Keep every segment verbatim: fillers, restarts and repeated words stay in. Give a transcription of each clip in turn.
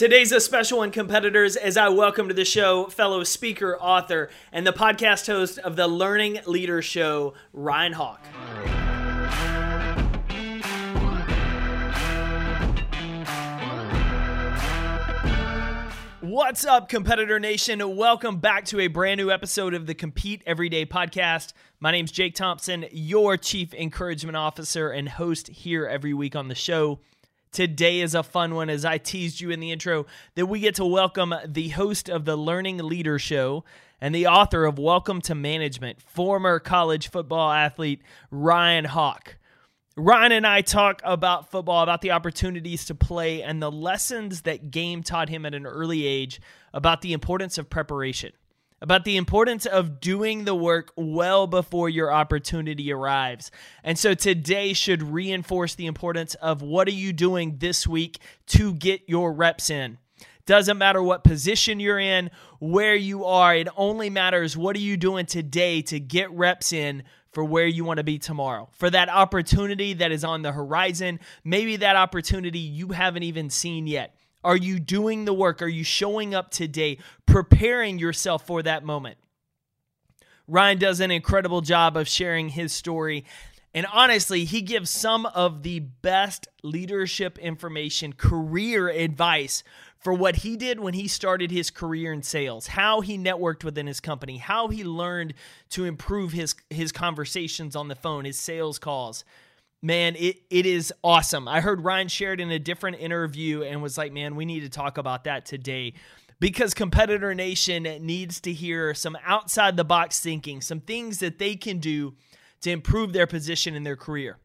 Today's a special one, competitors, as I welcome to the show fellow speaker, author, and the podcast host of The Learning Leader Show, Ryan Hawk. What's up, Competitor Nation? Welcome back to a brand new episode of the Compete Everyday Podcast. My name's Jake Thompson, your Chief Encouragement Officer and host here every week on the show. Today is a fun one, as I teased you in the intro, that we get to welcome the host of the Learning Leader Show and the author of Welcome to Management, former college football athlete Ryan Hawk. Ryan and I talk about football, about the opportunities to play, and the lessons that game taught him at an early age about the importance of preparation, about the importance of doing the work well before your opportunity arrives. And so today should reinforce the importance of what are you doing this week to get your reps in. Doesn't matter what position you're in, where you are, it only matters what are you doing today to get reps in for where you want to be tomorrow, for that opportunity that is on the horizon, maybe that opportunity you haven't even seen yet. Are you doing the work? Are you showing up today, preparing yourself for that moment? Ryan does an incredible job of sharing his story. And honestly, he gives some of the best leadership information, career advice for what he did when he started his career in sales, how he networked within his company, how he learned to improve his, his conversations on the phone, his sales calls. Man, it, it is awesome. I heard Ryan share it in a different interview and was like, man, we need to talk about that today because Competitor Nation needs to hear some outside-the-box thinking, some things that they can do to improve their position in their career.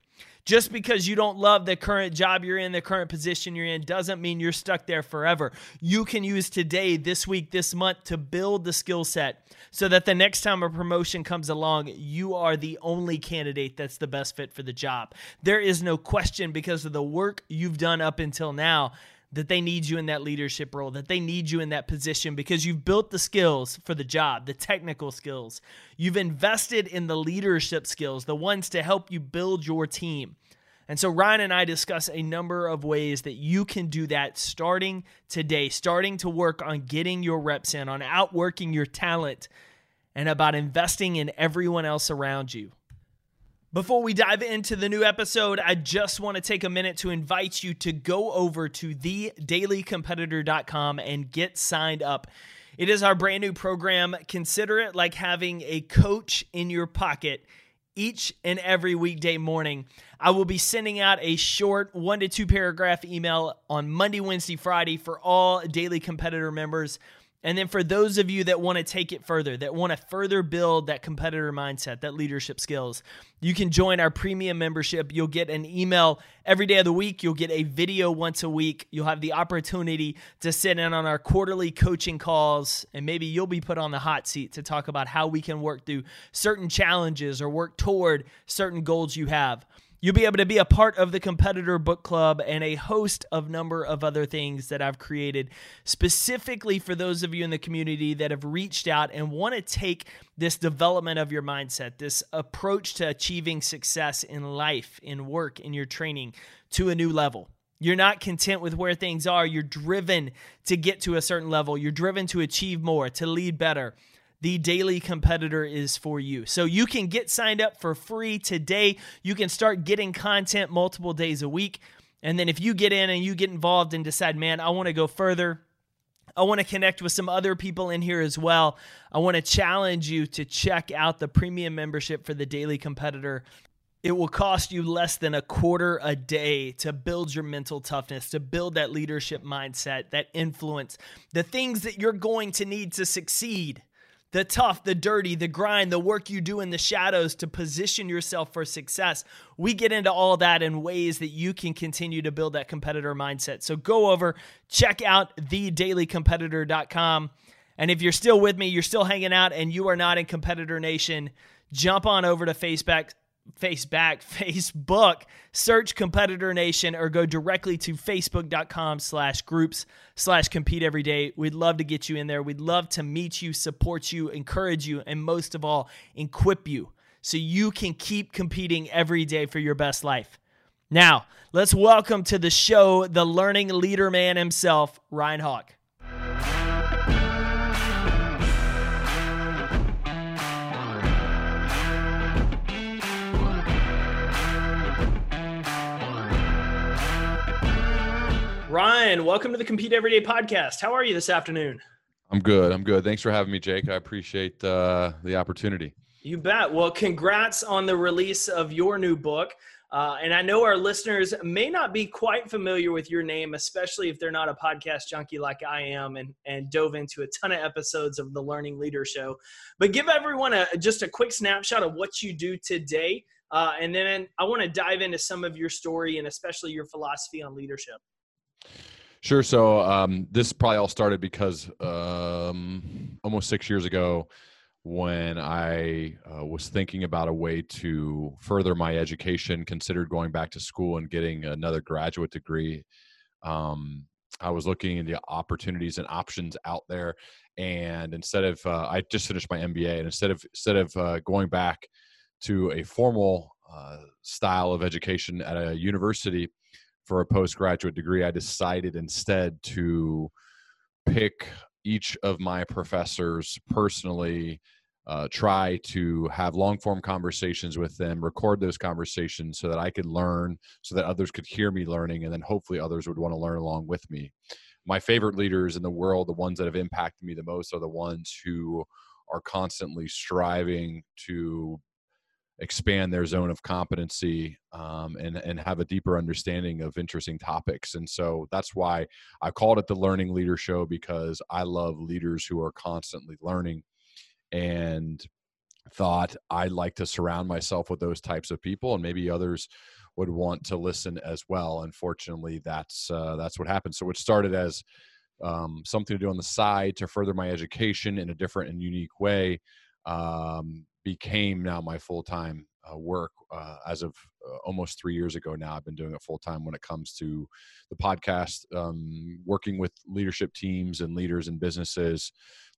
Just because you don't love the current job you're in, the current position you're in, doesn't mean you're stuck there forever. You can use today, this week, this month to build the skill set so that the next time a promotion comes along, you are the only candidate that's the best fit for the job. There is no question because of the work you've done up until now that they need you in that leadership role, that they need you in that position because you've built the skills for the job, the technical skills. You've invested in the leadership skills, the ones to help you build your team. And so Ryan and I discuss a number of ways that you can do that starting today, starting to work on getting your reps in, on outworking your talent, and about investing in everyone else around you. Before we dive into the new episode, I just want to take a minute to invite you to go over to the daily competitor dot com and get signed up. It is our brand new program. Consider it like having a coach in your pocket each and every weekday morning. I will be sending out a short one to two paragraph email on Monday, Wednesday, Friday for all Daily Competitor members. And then for those of you that want to take it further, that want to further build that competitor mindset, that leadership skills, you can join our premium membership. You'll get an email every day of the week. You'll get a video once a week. You'll have the opportunity to sit in on our quarterly coaching calls, and maybe you'll be put on the hot seat to talk about how we can work through certain challenges or work toward certain goals you have. You'll be able to be a part of the Competitor Book Club and a host of number of other things that I've created specifically for those of you in the community that have reached out and want to take this development of your mindset, this approach to achieving success in life, in work, in your training to a new level. You're not content with where things are. You're driven to get to a certain level. You're driven to achieve more, to lead better. The Daily Competitor is for you. So you can get signed up for free today. You can start getting content multiple days a week. And then if you get in and you get involved and decide, man, I want to go further. I want to connect with some other people in here as well. I want to challenge you to check out the premium membership for the Daily Competitor. It will cost you less than a quarter a day to build your mental toughness, to build that leadership mindset, that influence, the things that you're going to need to succeed. The tough, the dirty, the grind, the work you do in the shadows to position yourself for success. We get into all that in ways that you can continue to build that competitor mindset. So go over, check out the daily competitor dot com. And if you're still with me, you're still hanging out and you are not in Competitor Nation, jump on over to Facebook, Facebook, Facebook, search Competitor Nation or go directly to facebook.com slash groups slash compete every day. We'd love to get you in there. We'd love to meet you, support you, encourage you, and most of all, equip you so you can keep competing every day for your best life. Now, let's welcome to the show the learning leader man himself, Ryan Hawk. Ryan, welcome to the Compete Everyday Podcast. How are you this afternoon? I'm good. I'm good. Thanks for having me, Jake. I appreciate uh, the opportunity. You bet. Well, congrats on the release of your new book. Uh, and I know our listeners may not be quite familiar with your name, especially if they're not a podcast junkie like I am and, and dove into a ton of episodes of The Learning Leader Show. But give everyone a, just a quick snapshot of what you do today. Uh, and then I want to dive into some of your story and especially your philosophy on leadership. Sure. So um, this probably all started because um, almost six years ago when I uh, was thinking about a way to further my education, considered going back to school and getting another graduate degree. Um, I was looking at the opportunities and options out there. And instead of, uh, I just finished my M B A, and instead of, instead of uh, going back to a formal uh, style of education at a university for a postgraduate degree, I decided instead to pick each of my professors personally, uh, try to have long-form conversations with them, record those conversations so that I could learn, so that others could hear me learning, and then hopefully others would want to learn along with me. My favorite leaders in the world, the ones that have impacted me the most, are the ones who are constantly striving to expand their zone of competency um, and, and have a deeper understanding of interesting topics. And so that's why I called it the Learning Leader Show, because I love leaders who are constantly learning, and thought I'd like to surround myself with those types of people, and maybe others would want to listen as well. Unfortunately, that's, uh, that's what happened. So it started as um, something to do on the side to further my education in a different and unique way. Um, became now my full-time uh, work uh, as of uh, almost three years ago now. I've been doing it full-time when it comes to the podcast, um, working with leadership teams and leaders in businesses,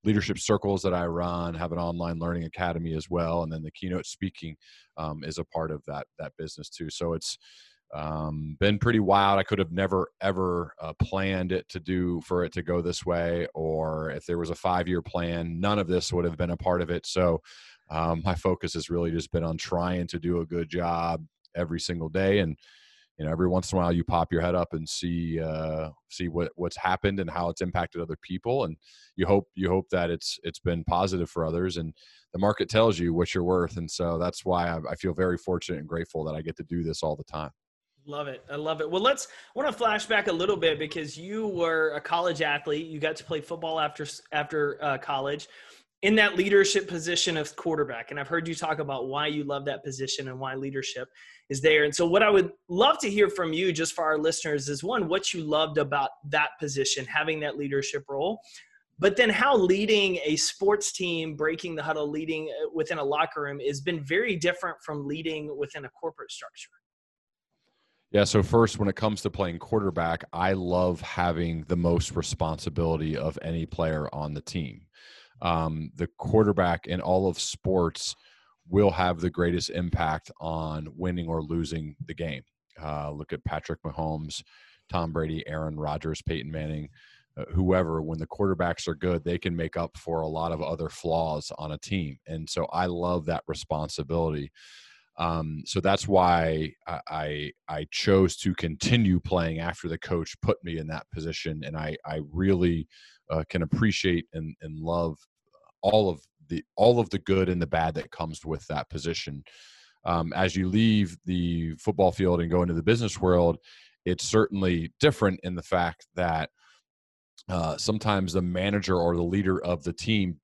leadership circles that I run, have an online learning academy as well. And then the keynote speaking um, is a part of that, that business too. So it's um, been pretty wild. I could have never, ever uh, planned it to do for it to go this way, or if there was a five-year plan, none of this would have been a part of it. So Um, my focus has really just been on trying to do a good job every single day. And, you know, every once in a while you pop your head up and see, uh, see what, what's happened and how it's impacted other people. And you hope, you hope that it's, it's been positive for others, and the market tells you what you're worth. And so that's why I, I feel very fortunate and grateful that I get to do this all the time. Love it. I love it. Well, let's, I want to flash back a little bit, because you were a college athlete. You got to play football after, after uh, college, in that leadership position of quarterback. And I've heard you talk about why you love that position and why leadership is there. And so what I would love to hear from you, just for our listeners, is one, what you loved about that position, having that leadership role, but then how leading a sports team, breaking the huddle, leading within a locker room has been very different from leading within a corporate structure. Yeah. So first, when it comes to playing quarterback, I love having the most responsibility of any player on the team. Um, the quarterback in all of sports will have the greatest impact on winning or losing the game. Uh, look at Patrick Mahomes, Tom Brady, Aaron Rodgers, Peyton Manning, uh, whoever. When the quarterbacks are good, they can make up for a lot of other flaws on a team. And so I love that responsibility. Um, so that's why I, I, I chose to continue playing after the coach put me in that position. And I, I really uh, can appreciate and, and love all of the, all of the good and the bad that comes with that position. Um, as you leave the football field and go into the business world, it's certainly different in the fact that uh, sometimes the manager or the leader of the team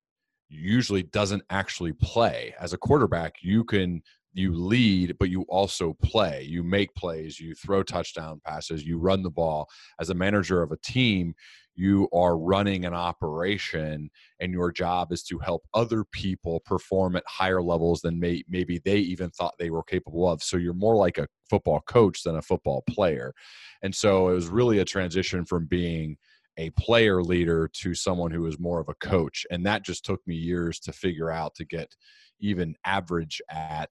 usually doesn't actually play. As a quarterback, you can You lead, but you also play. You make plays. You throw touchdown passes. You run the ball. As a manager of a team, you are running an operation, and your job is to help other people perform at higher levels than may, maybe they even thought they were capable of. So you're more like a football coach than a football player. And so it was really a transition from being a player leader to someone who is more of a coach. And that just took me years to figure out, to get even average at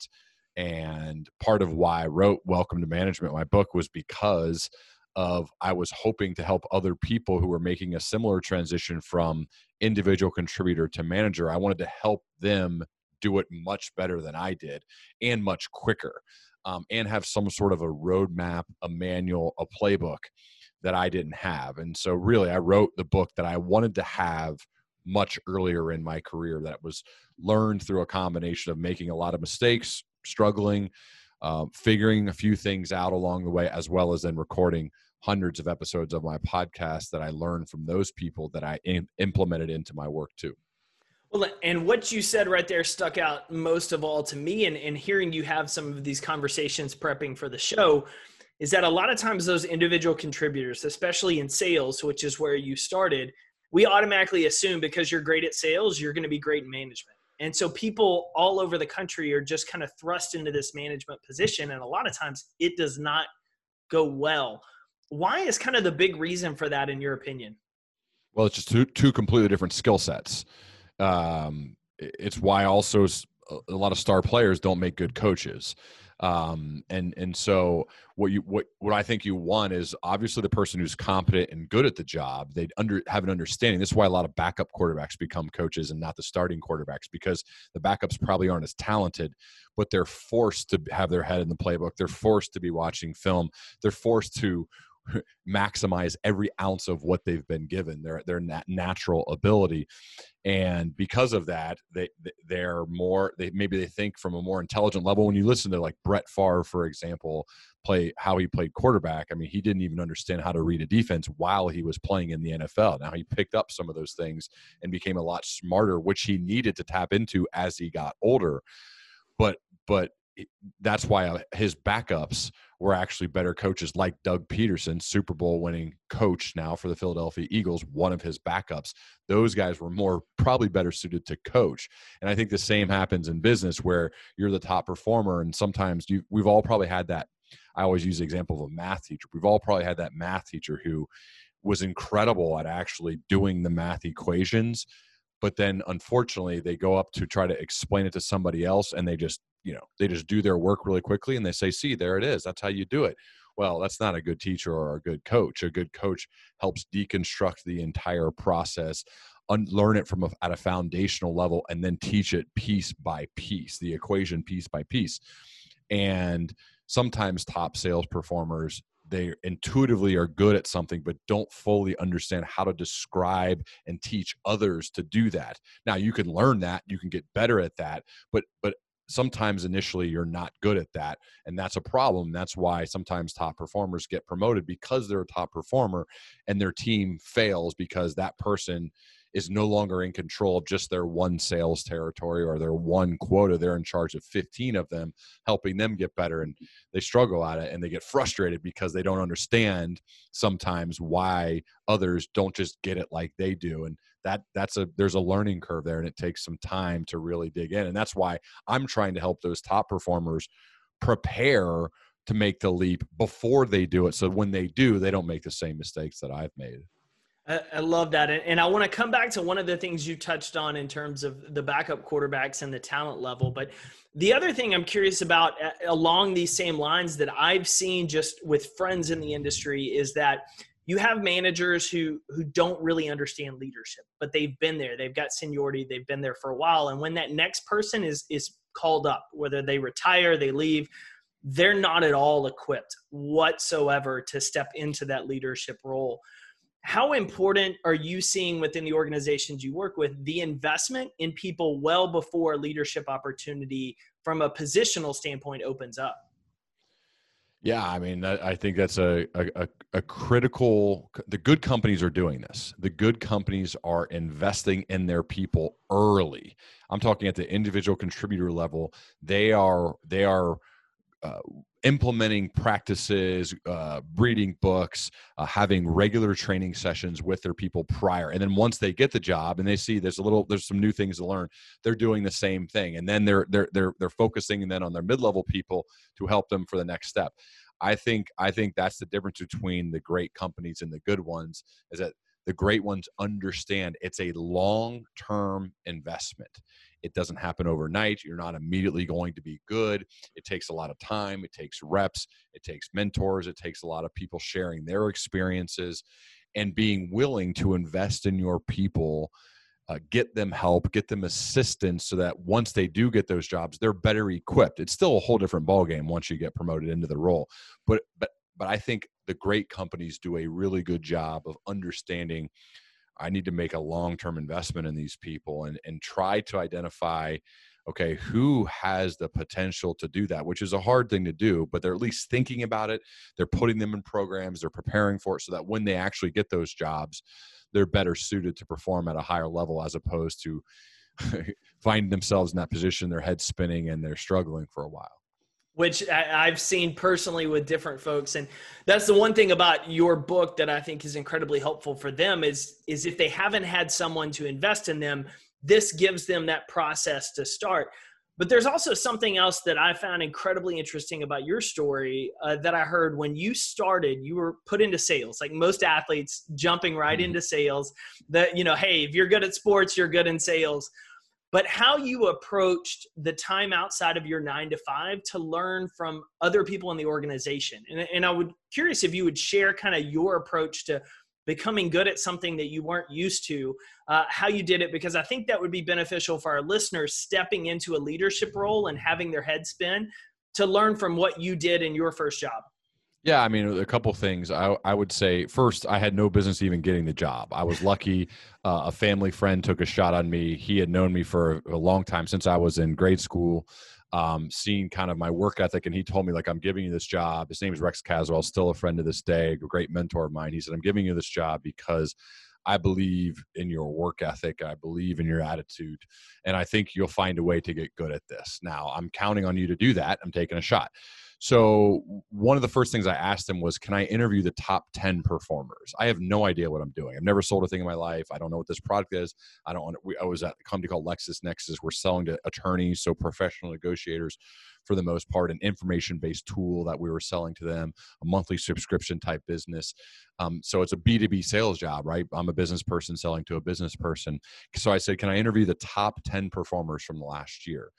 And part of why I wrote Welcome to Management, my book, was because of I was hoping to help other people who were making a similar transition from individual contributor to manager. I wanted to help them do it much better than I did and much quicker, um, and have some sort of a roadmap, a manual, a playbook that I didn't have. And so really, I wrote the book that I wanted to have much earlier in my career, that was learned through a combination of making a lot of mistakes, struggling, uh, figuring a few things out along the way, as well as then recording hundreds of episodes of my podcast that I learned from those people that I im- implemented into my work too. Well, and what you said right there stuck out most of all to me, and, and hearing you have some of these conversations prepping for the show, is that a lot of times those individual contributors, especially in sales, which is where you started, we automatically assume because you're great at sales, you're going to be great in management. And so people all over the country are just kind of thrust into this management position. And a lot of times it does not go well. Why is kind of the big reason for that, in your opinion? Well, it's just two, two completely different skill sets. Um, it's why also a lot of star players don't make good coaches. Um, and, and so what you, what, what I think you want is obviously the person who's competent and good at the job. They under have an understanding. This is why a lot of backup quarterbacks become coaches and not the starting quarterbacks, because the backups probably aren't as talented, but they're forced to have their head in the playbook. They're forced to be watching film. They're forced to maximize every ounce of what they've been given, their their nat- natural ability, and because of that, they they're more. They maybe they think from a more intelligent level. When you listen to like Brett Favre, for example, play how he played quarterback. I mean, he didn't even understand how to read a defense while he was playing in the N F L. Now he picked up some of those things and became a lot smarter, which he needed to tap into as he got older. But but that's why his backups were actually better coaches, like Doug Peterson, Super Bowl winning coach now for the Philadelphia Eagles, one of his backups. Those guys were more probably better suited to coach. And I think the same happens in business, where you're the top performer. And sometimes you, we've all probably had that. I always use the example of a math teacher. We've all probably had that math teacher who was incredible at actually doing the math equations. But then unfortunately they go up to try to explain it to somebody else, and they just, you know, they just do their work really quickly and they say, see, there it is. That's how you do it. Well, that's not a good teacher or a good coach. A good coach helps deconstruct the entire process, unlearn it from a, at a foundational level, and then teach it piece by piece, the equation piece by piece. And sometimes top sales performers, they intuitively are good at something, but don't fully understand how to describe and teach others to do that. Now you can learn that, you can get better at that, but, but, sometimes initially you're not good at that, and that's a problem. That's why sometimes top performers get promoted, because they're a top performer, and their team fails because that person is no longer in control of just their one sales territory or their one quota. They're in charge of fifteen of them, helping them get better, and they struggle at it, and they get frustrated because they don't understand sometimes why others don't just get it like they do. And that that's a, there's a learning curve there, and it takes some time to really dig in. And that's why I'm trying to help those top performers prepare to make the leap before they do it. So when they do, they don't make the same mistakes that I've made. I love that. And I want to come back to one of the things you touched on in terms of the backup quarterbacks and the talent level. But the other thing I'm curious about along these same lines that I've seen just with friends in the industry is that you have managers who, who don't really understand leadership, but they've been there. They've got seniority. They've been there for a while. And when that next person is, is called up, whether they retire, they leave, they're not at all equipped whatsoever to step into that leadership role. How important are you seeing within the organizations you work with the investment in people well before a leadership opportunity from a positional standpoint opens up? Yeah, I mean, I think that's a, a, a critical, the good companies are doing this. The good companies are investing in their people early. I'm talking at the individual contributor level. They are, they are, uh, implementing practices, uh, reading books, uh, having regular training sessions with their people prior. And then once they get the job and they see there's a little, there's some new things to learn, they're doing the same thing. And then they're, they're, they're, they're focusing then on their mid-level people to help them for the next step. I think, I think that's the difference between the great companies and the good ones, is that the great ones understand it's a long-term investment. It doesn't happen overnight. You're not immediately going to be good. It takes a lot of time. It takes reps. It takes mentors. It takes a lot of people sharing their experiences and being willing to invest in your people, uh, get them help, get them assistance so that once they do get those jobs, they're better equipped. It's still a whole different ballgame once you get promoted into the role. But, but, but I think the great companies do a really good job of understanding I need to make a long-term investment in these people and, and try to identify, okay, who has the potential to do that, which is a hard thing to do, but they're at least thinking about it. They're putting them in programs. They're preparing for it so that when they actually get those jobs, they're better suited to perform at a higher level as opposed to finding themselves in that position, their head's spinning and they're struggling for a while. Which I've seen personally with different folks. And that's the one thing about your book that I think is incredibly helpful for them is, is if they haven't had someone to invest in them, this gives them that process to start. But there's also something else that I found incredibly interesting about your story uh, that I heard when you started, you were put into sales, like most athletes jumping right into sales that, you know, hey, if you're good at sports, you're good in sales. But how you approached the time outside of your nine to five to learn from other people in the organization. And, and I would curious if you would share kind of your approach to becoming good at something that you weren't used to, uh, how you did it, because I think that would be beneficial for our listeners stepping into a leadership role and having their head spin to learn from what you did in your first job. Yeah, I mean, a couple things. I, I would say, first, I had no business even getting the job. I was lucky. Uh, a family friend took a shot on me. He had known me for a, a long time since I was in grade school, um, seeing kind of my work ethic. And he told me, like, I'm giving you this job. His name is Rex Caswell, still a friend to this day, a great mentor of mine. He said, I'm giving you this job because I believe in your work ethic. I believe in your attitude. And I think you'll find a way to get good at this. Now, I'm counting on you to do that. I'm taking a shot. So one of the first things I asked him was, can I interview the top ten performers? I have no idea what I'm doing. I've never sold a thing in my life. I don't know what this product is. I don't want to, I was at a company called LexisNexis. We're selling to attorneys, so professional negotiators for the most part, an information-based tool that we were selling to them, a monthly subscription type business. Um, so it's a B two B sales job, right? I'm a business person selling to a business person. So I said, can I interview the top ten performers from the last year?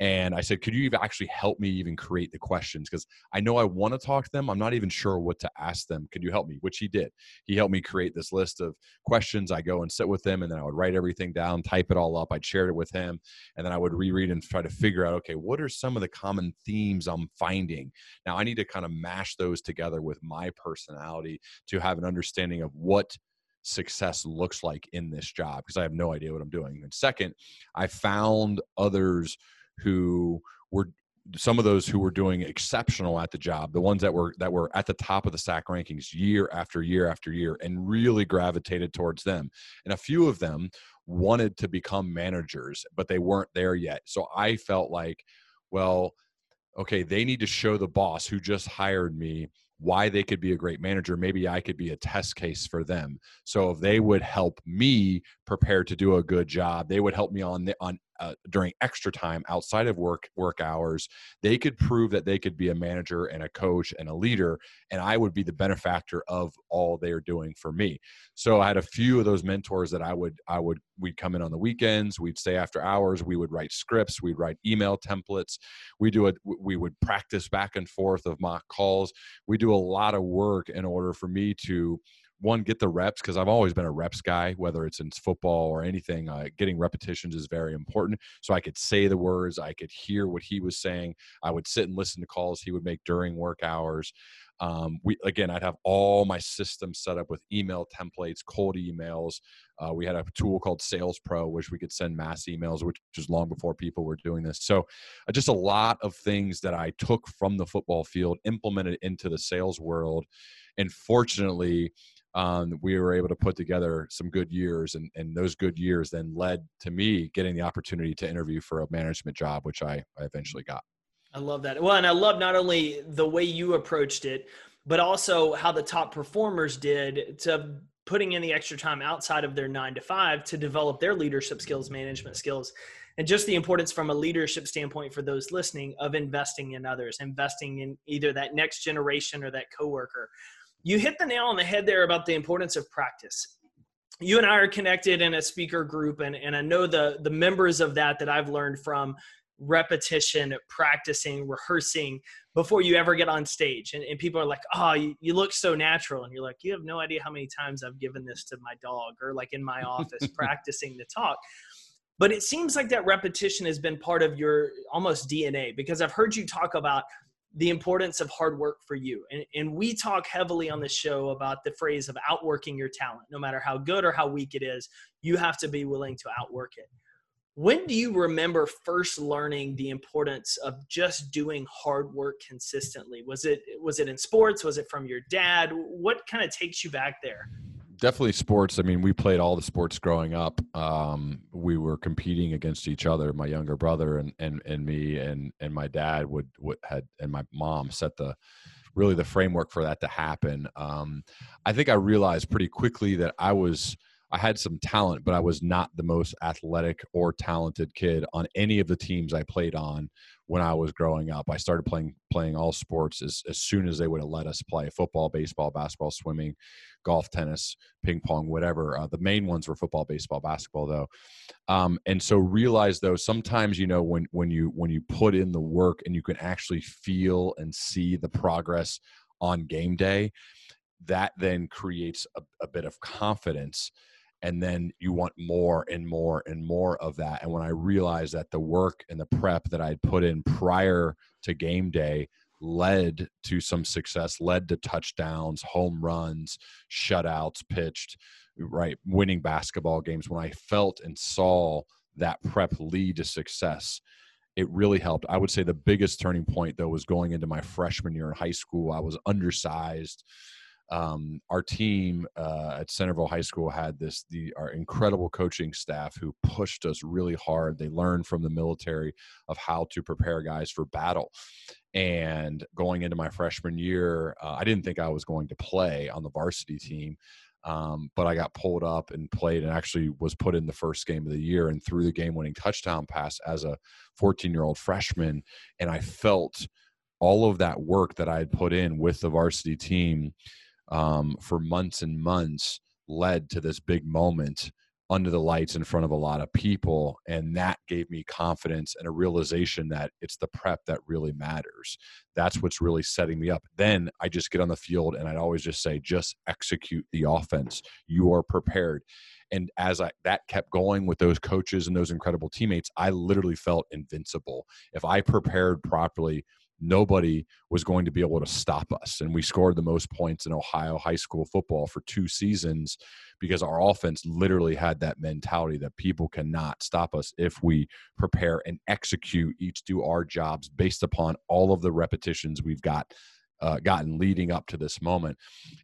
And I said, could you even actually help me even create the questions? Because I know I want to talk to them. I'm not even sure what to ask them. Could you help me? Which he did. He helped me create this list of questions. I go and sit with them, and then I would write everything down, type it all up. I'd share it with him, and then I would reread and try to figure out, okay, what are some of the common themes I'm finding? Now, I need to kind of mash those together with my personality to have an understanding of what success looks like in this job, because I have no idea what I'm doing. And second, I found others who were some of those who were doing exceptional at the job, the ones that were that were at the top of the S A C rankings year after year after year, and really gravitated towards them. And a few of them wanted to become managers, but they weren't there yet. So I felt like, well, okay, they need to show the boss who just hired me why they could be a great manager. Maybe I could be a test case for them. So if they would help me prepare to do a good job, they would help me on the, on uh, during extra time outside of work work hours, they could prove that they could be a manager and a coach and a leader, and I would be the benefactor of all they're doing for me. So I had a few of those mentors that I would I would we'd come in on the weekends, we'd stay after hours, we would write scripts, we'd write email templates, we do a, we would practice back and forth of mock calls. We do a lot of work in order for me to, one, get the reps, because I've always been a reps guy, whether it's in football or anything. Uh, getting repetitions is very important. So I could say the words, I could hear what he was saying. I would sit and listen to calls he would make during work hours. Um, we again, I'd have all my systems set up with email templates, cold emails. Uh, we had a tool called Sales Pro, which we could send mass emails, which was long before people were doing this. So uh, just a lot of things that I took from the football field, implemented into the sales world. And fortunately, Um, we were able to put together some good years, and, and those good years then led to me getting the opportunity to interview for a management job, which I, I eventually got. I love that. Well, and I love not only the way you approached it, but also how the top performers did to putting in the extra time outside of their nine to five to develop their leadership skills, management skills, and just the importance from a leadership standpoint for those listening of investing in others, investing in either that next generation or that coworker. You hit the nail on the head there about the importance of practice. you and I are connected in a speaker group, and, and I know the, the members of that that I've learned from repetition, practicing, rehearsing before you ever get on stage. And, and people are like, oh, you, you look so natural. And you're like, you have no idea how many times I've given this to my dog or like in my office practicing the talk. But it seems like that repetition has been part of your almost D N A, because I've heard you talk about the importance of hard work for you. And, and we talk heavily on the show about the phrase of outworking your talent. No matter how good or how weak it is, you have to be willing to outwork it. When do you remember first learning the importance of just doing hard work consistently? Was it, was it in sports? Was it from your dad? What kind of takes you back there? Definitely sports. I mean, we played all the sports growing up. Um, we were competing against each other, my younger brother and, and, and me, and, and my dad would, would had, and my mom set the, really the framework for that to happen. Um, I think I realized pretty quickly that I was, I had some talent, but I was not the most athletic or talented kid on any of the teams I played on when I was growing up. I started playing, playing all sports as, as soon as they would have let us play: football, baseball, basketball, swimming, golf, tennis, ping pong, whatever. Uh, the main ones were football, baseball, basketball though. Um, and so realize though, sometimes, you know, when, when you, when you put in the work and you can actually feel and see the progress on game day, that then creates a, a bit of confidence. And then you want more and more and more of that. And when I realized that the work and the prep that I had put in prior to game day led to some success, led to touchdowns, home runs, shutouts, pitched, right, winning basketball games. When I felt and saw that prep lead to success, it really helped. I would say the biggest turning point, though, was going into my freshman year in high school. I was undersized. Um, our team uh, at Centerville High School had this, the, our incredible coaching staff who pushed us really hard. They learned from the military of how to prepare guys for battle. And going into my freshman year, uh, I didn't think I was going to play on the varsity team, um, but I got pulled up and played, and actually was put in the first game of the year and threw the game-winning touchdown pass as a fourteen-year-old freshman. And I felt all of that work that I had put in with the varsity team Um, for months and months led to this big moment under the lights in front of a lot of people. And that gave me confidence and a realization that it's the prep that really matters. That's what's really setting me up. Then I just get on the field, and I'd always just say, just execute the offense. You are prepared. And as I, that kept going with those coaches and those incredible teammates, I literally felt invincible. If I prepared properly, nobody was going to be able to stop us. And we scored the most points in Ohio high school football for two seasons because our offense literally had that mentality that people cannot stop us if we prepare and execute, each do our jobs based upon all of the repetitions we've got uh, gotten leading up to this moment.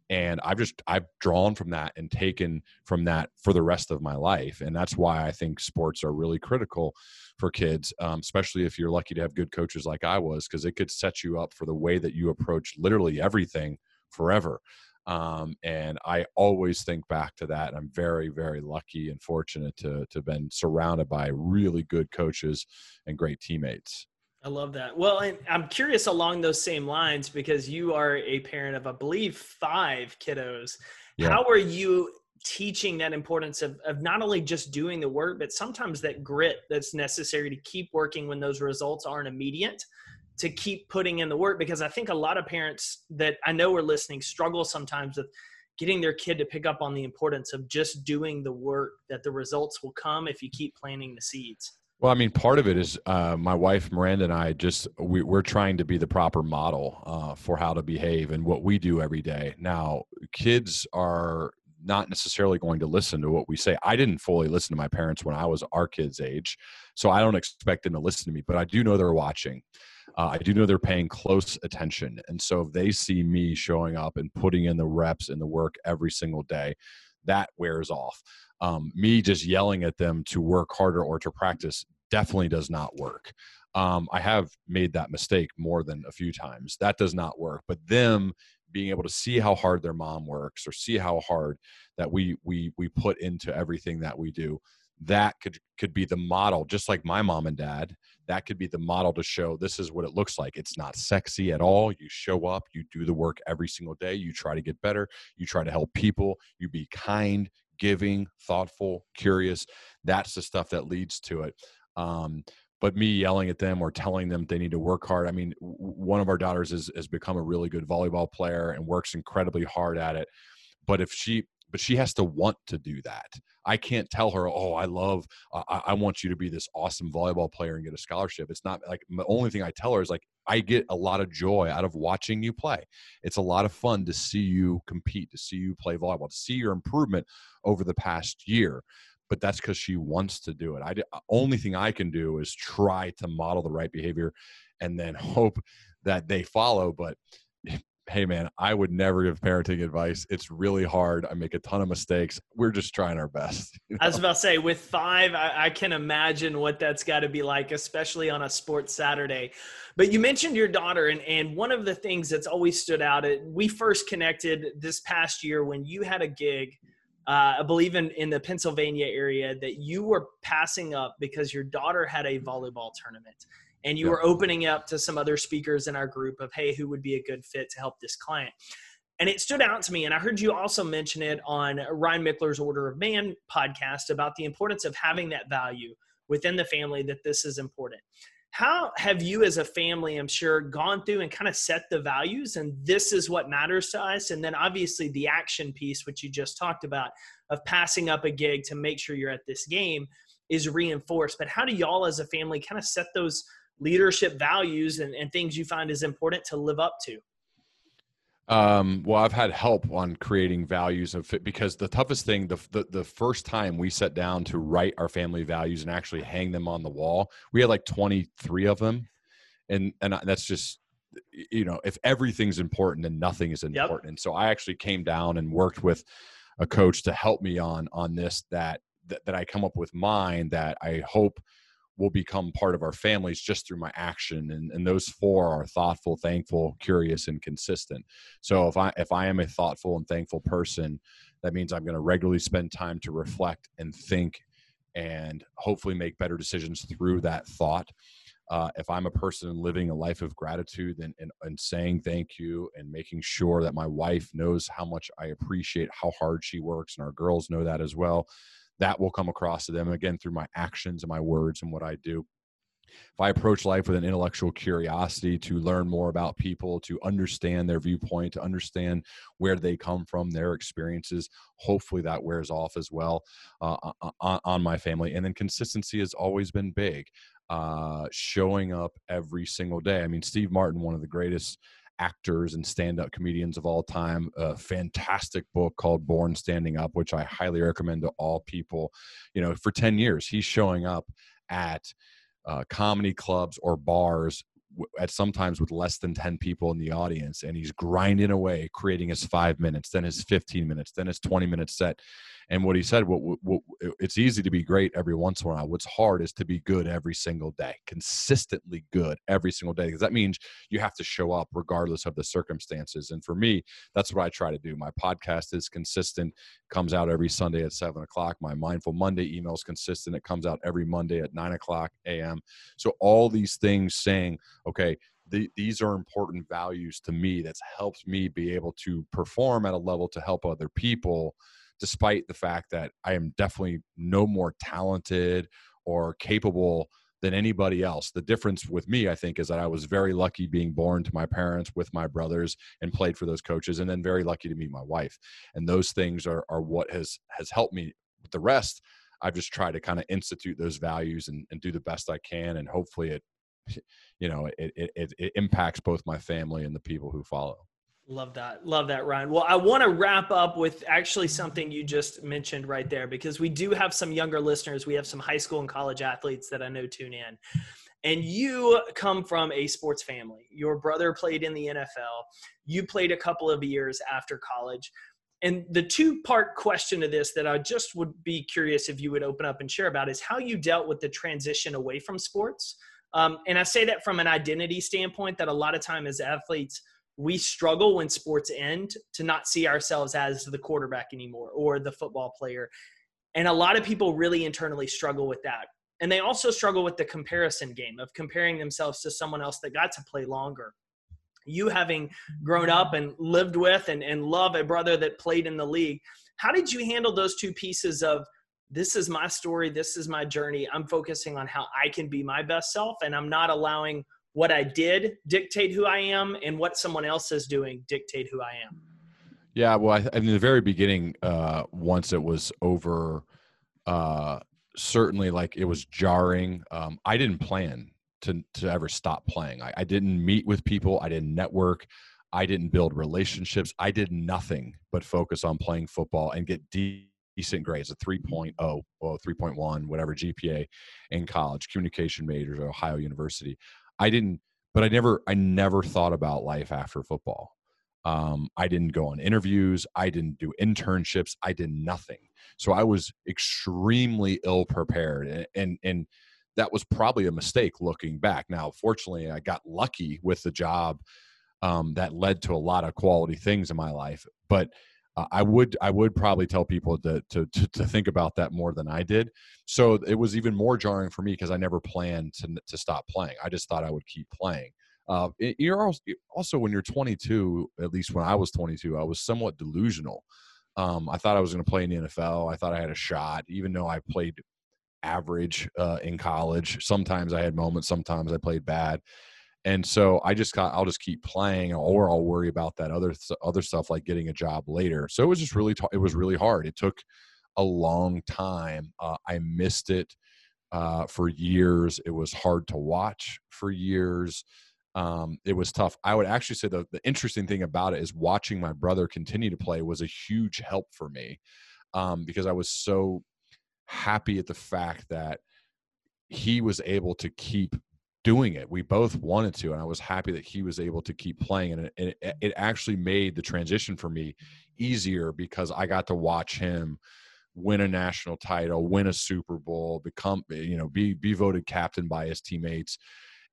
And I've just, I've drawn from that and taken from that for the rest of my life. And that's why I think sports are really critical for kids, um, especially if you're lucky to have good coaches like I was, because it could set you up for the way that you approach literally everything forever. Um, and I always think back to that. I'm very, very lucky and fortunate to, to have been surrounded by really good coaches and great teammates. I love that. Well, and I'm curious along those same lines, because you are a parent of, I believe, five kiddos. Yeah. How are you teaching that importance of, of not only just doing the work, but sometimes that grit that's necessary to keep working when those results aren't immediate, to keep putting in the work? Because I think a lot of parents that I know are listening struggle sometimes with getting their kid to pick up on the importance of just doing the work, that the results will come if you keep planting the seeds. Well, I mean, part of it is uh, my wife, Miranda, and I just, we, we're trying to be the proper model uh, for how to behave and what we do every day. Now, kids are not necessarily going to listen to what we say. I didn't fully listen to my parents when I was our kids' age, so I don't expect them to listen to me, but I do know they're watching. Uh, I do know they're paying close attention. And so if they see me showing up and putting in the reps and the work every single day, that wears off. Um, me just yelling at them to work harder or to practice definitely does not work. Um, I have made that mistake more than a few times. That does not work. But them being able to see how hard their mom works, or see how hard that we we we put into everything that we do, that could could be the model, just like my mom and dad. That could be the model to show this is what it looks like. It's not sexy at all. You show up, you do the work every single day. You try to get better. You try to help people. You be kind, giving, thoughtful, curious. That's the stuff that leads to it. Um, but me yelling at them or telling them they need to work hard. I mean, w- one of our daughters is, has become a really good volleyball player and works incredibly hard at it. But if she, but she has to want to do that. I can't tell her, oh, I love, I, I want you to be this awesome volleyball player and get a scholarship. It's not like, the only thing I tell her is like, I get a lot of joy out of watching you play. It's a lot of fun to see you compete, to see you play volleyball, to see your improvement over the past year. But that's because she wants to do it. I, the only thing I can do is try to model the right behavior and then hope that they follow. But hey, man, I would never give parenting advice. It's really hard. I make a ton of mistakes. We're just trying our best. You know? I was about to say, with five, I, I can imagine what that's got to be like, especially on a sports Saturday. But you mentioned your daughter, and, and one of the things that's always stood out, we first connected this past year when you had a gig, uh, I believe in, in the Pennsylvania area, that you were passing up because your daughter had a volleyball tournament. And you yeah. were opening up to some other speakers in our group of, hey, who would be a good fit to help this client? And it stood out to me. And I heard you also mention it on Ryan Mickler's Order of Man podcast about the importance of having that value within the family, that this is important. How have you as a family, I'm sure, gone through and kind of set the values and this is what matters to us? And then obviously the action piece, which you just talked about, of passing up a gig to make sure you're at this game is reinforced. But how do y'all as a family kind of set those leadership values and, and things you find is important to live up to? Um, well, I've had help on creating values of fit, because the toughest thing, the, the, the first time we sat down to write our family values and actually hang them on the wall, we had like twenty-three of them. And, and that's just, you know, if everything's important, then nothing is important. Yep. And so I actually came down and worked with a coach to help me on, on this, that, that, that I come up with mine that I hope will become part of our families just through my action. And, and those four are thoughtful, thankful, curious, and consistent. So if I, if I am a thoughtful and thankful person, that means I'm going to regularly spend time to reflect and think and hopefully make better decisions through that thought. Uh, if I'm a person living a life of gratitude and, and, and saying thank you and making sure that my wife knows how much I appreciate how hard she works, and our girls know that as well, that will come across to them, again, through my actions and my words and what I do. If I approach life with an intellectual curiosity to learn more about people, to understand their viewpoint, to understand where they come from, their experiences, hopefully that wears off as well uh, on, on my family. And then consistency has always been big, uh, showing up every single day. I mean, Steve Martin, one of the greatest actors and stand-up comedians of all time, a fantastic book called Born Standing Up, which I highly recommend to all people. You know, for ten years, he's showing up at uh, comedy clubs or bars w- at sometimes with less than ten people in the audience. And he's grinding away, creating his five minutes, then his fifteen minutes, then his twenty minute set. And what he said, what, what, what, it's easy to be great every once in a while. What's hard is to be good every single day, consistently good every single day, because that means you have to show up regardless of the circumstances. And for me, that's what I try to do. My podcast is consistent, comes out every Sunday at seven o'clock. My Mindful Monday email is consistent. It comes out every Monday at nine o'clock a.m. So all these things saying, okay, The, these are important values to me that's helped me be able to perform at a level to help other people, despite the fact that I am definitely no more talented or capable than anybody else. The difference with me, I think, is that I was very lucky being born to my parents with my brothers and played for those coaches, and then very lucky to meet my wife. And those things are are what has, has helped me. With the rest, I've just tried to kind of institute those values and, and do the best I can, and hopefully it you know, it, it, it impacts both my family and the people who follow. Love that. Love that, Ryan. Well, I want to wrap up with actually something you just mentioned right there, because we do have some younger listeners. We have some high school and college athletes that I know tune in, and you come from a sports family. Your brother played in the N F L. You played a couple of years after college. And the two-part question to this that I just would be curious if you would open up and share about is how you dealt with the transition away from sports. Um, and I say that from an identity standpoint, that a lot of time as athletes, we struggle when sports end to not see ourselves as the quarterback anymore or the football player. And a lot of people really internally struggle with that. And they also struggle with the comparison game of comparing themselves to someone else that got to play longer. You having grown up and lived with and, and love a brother that played in the league, How did you handle those two pieces of, this is my story, this is my journey, I'm focusing on how I can be my best self, and I'm not allowing what I did dictate who I am and what someone else is doing dictate who I am? Yeah, well, I, in the very beginning, uh, once it was over, uh, certainly like it was jarring. Um, I didn't plan to to ever stop playing. I, I didn't meet with people. I didn't network. I didn't build relationships. I did nothing but focus on playing football and get deep. Decent grades, a three point oh, three point one, whatever G P A in college, communication majors at Ohio University. I didn't, but I never, I never thought about life after football. Um, I didn't go on interviews. I didn't do internships. I did nothing. So I was extremely ill prepared. And, and, and that was probably a mistake looking back. Now, fortunately, I got lucky with the job um, that led to a lot of quality things in my life, but Uh, I would I would probably tell people to, to to to think about that more than I did. So it was even more jarring for me because I never planned to to stop playing. I just thought I would keep playing. Uh, it, you're also, also when you're twenty-two, at least when I was twenty-two, I was somewhat delusional. Um, I thought I was going to play in the N F L. I thought I had a shot, even though I played average uh, in college. Sometimes I had moments. Sometimes I played bad. And so I just got, I'll just keep playing, or I'll worry about that other, other stuff like getting a job later. So it was just really, t- it was really hard. It took a long time. Uh, I missed it uh, for years. It was hard to watch for years. Um, it was tough. I would actually say the, the interesting thing about it is watching my brother continue to play was a huge help for me um, because I was so happy at the fact that he was able to keep doing it. We both wanted to, and I was happy that he was able to keep playing. And it, it, it actually made the transition for me easier because I got to watch him win a national title, win a Super Bowl, become, you know, be, be voted captain by his teammates,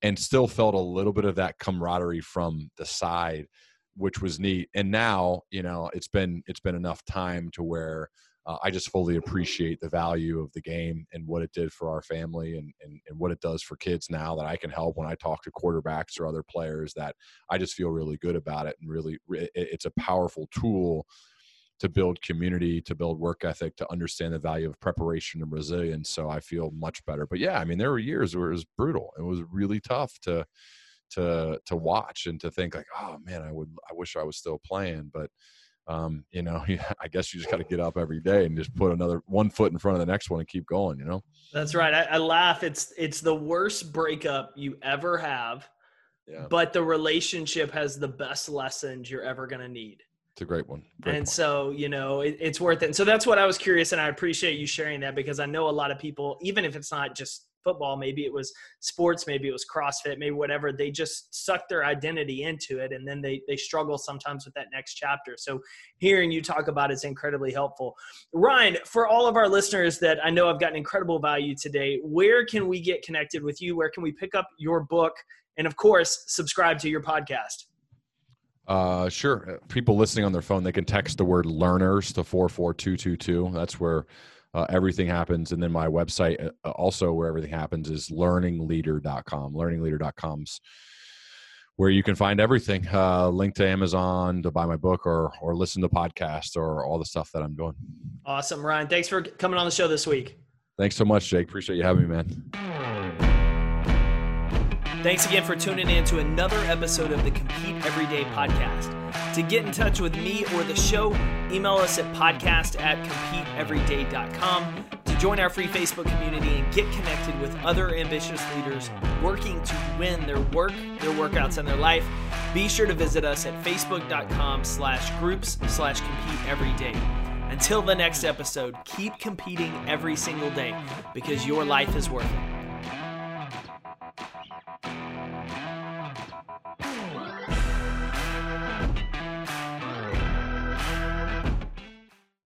and still felt a little bit of that camaraderie from the side, which was neat. And now, you know, it's been, it's been enough time to where Uh, I just fully appreciate the value of the game and what it did for our family and, and and what it does for kids now that I can help when I talk to quarterbacks or other players, that I just feel really good about it. And really, it's a powerful tool to build community, to build work ethic, to understand the value of preparation and resilience. So I feel much better. But yeah, I mean, there were years where it was brutal. It was really tough to to to watch and to think like, oh man, I would I wish I was still playing, but Um, you know, I guess you just got to get up every day and just put another one foot in front of the next one and keep going, you know? That's right. I, I laugh. It's, it's the worst breakup you ever have, yeah. But the relationship has the best lessons you're ever going to need. It's a great one. Great and point. So, you know, it, it's worth it. And so that's what I was curious. And I appreciate you sharing that because I know a lot of people, even if it's not just football, maybe it was sports, maybe it was CrossFit, maybe whatever, they just suck their identity into it, and then they they struggle sometimes with that next chapter. So hearing you talk about it is incredibly helpful. Ryan, for all of our listeners that I know I've gotten incredible value today, where can we get connected with you? Where can we pick up your book? And of course, subscribe to your podcast. Uh, sure. People listening on their phone, they can text the word learners to four four two two two. That's where Uh, everything happens. And then my website, uh, also where everything happens, is learning leader dot com. learning leader dot com's where you can find everything, uh, link to Amazon to buy my book or or listen to podcasts or all the stuff that I'm doing. Awesome, Ryan. Thanks for coming on the show this week. Thanks so much, Jake. Appreciate you having me, man. Thanks again for tuning in to another episode of the Compete Everyday Podcast. To get in touch with me or the show, email us at podcast at compete everyday dot com. To join our free Facebook community and get connected with other ambitious leaders working to win their work, their workouts, and their life, be sure to visit us at facebook.com slash groups slash compete every day. Until the next episode, keep competing every single day because your life is worth it.